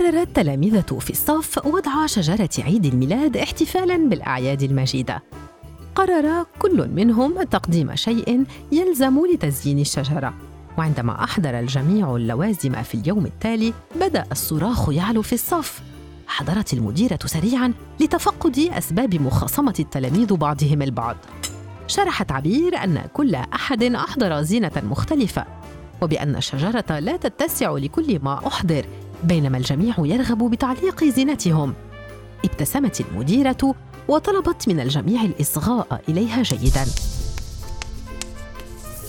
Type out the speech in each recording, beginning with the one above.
قررت تلاميذة في الصف وضع شجرة عيد الميلاد احتفالاً بالأعياد المجيدة. قرر كل منهم تقديم شيء يلزم لتزيين الشجرة، وعندما أحضر الجميع اللوازم في اليوم التالي بدأ الصراخ يعلو في الصف. حضرت المديرة سريعاً لتفقد أسباب مخاصمة التلاميذ بعضهم البعض. شرحت عبير أن كل أحد أحضر زينة مختلفة، وبأن الشجرة لا تتسع لكل ما أحضر، بينما الجميع يرغب بتعليق زينتهم. ابتسمت المديرة وطلبت من الجميع الإصغاء إليها جيداً.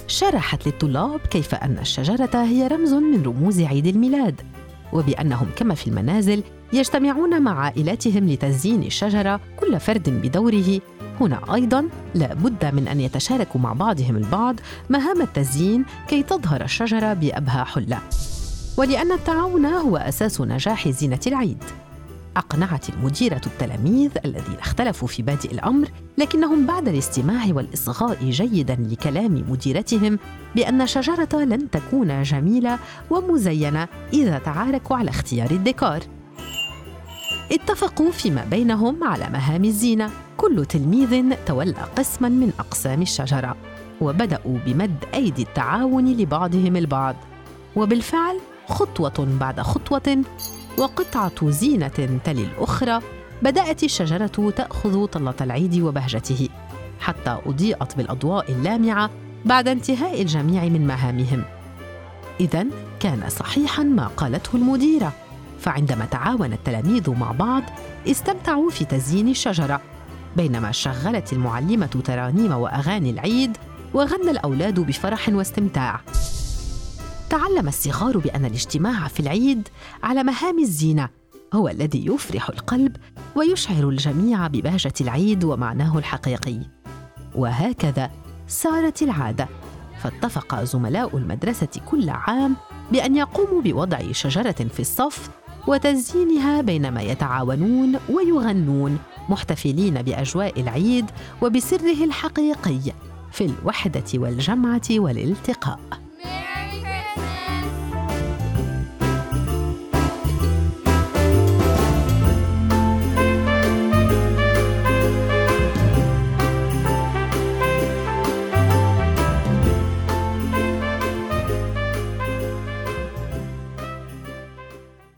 شرحت للطلاب كيف أن الشجرة هي رمز من رموز عيد الميلاد، وبأنهم كما في المنازل يجتمعون مع عائلاتهم لتزيين الشجرة، كل فرد بدوره. هنا أيضاً لا بد من أن يتشاركوا مع بعضهم البعض مهام التزيين كي تظهر الشجرة بأبهى حلة، ولأن التعاون هو أساس نجاح زينة العيد. أقنعت المديرة التلاميذ الذين اختلفوا في بادئ الأمر، لكنهم بعد الاستماع والإصغاء جيداً لكلام مديرتهم بأن الشجرة لن تكون جميلة ومزينة إذا تعاركوا على اختيار الديكور. اتفقوا فيما بينهم على مهام الزينة، كل تلميذ تولى قسماً من أقسام الشجرة، وبدأوا بمد أيدي التعاون لبعضهم البعض. وبالفعل خطوة بعد خطوة وقطعة زينة تلي الأخرى بدأت الشجرة تأخذ طلة العيد وبهجته، حتى أضيئت بالأضواء اللامعة بعد انتهاء الجميع من مهامهم. إذن كان صحيحاً ما قالته المديرة، فعندما تعاون التلاميذ مع بعض استمتعوا في تزيين الشجرة، بينما شغلت المعلمة ترانيم وأغاني العيد وغنى الأولاد بفرح واستمتاع. تعلم الصغار بأن الاجتماع في العيد على مهام الزينة هو الذي يفرح القلب ويشعر الجميع ببهجة العيد ومعناه الحقيقي. وهكذا صارت العادة، فاتفق زملاء المدرسة كل عام بأن يقوموا بوضع شجرة في الصف وتزيينها بينما يتعاونون ويغنون، محتفلين بأجواء العيد وبسره الحقيقي في الوحدة والجمعة والالتقاء.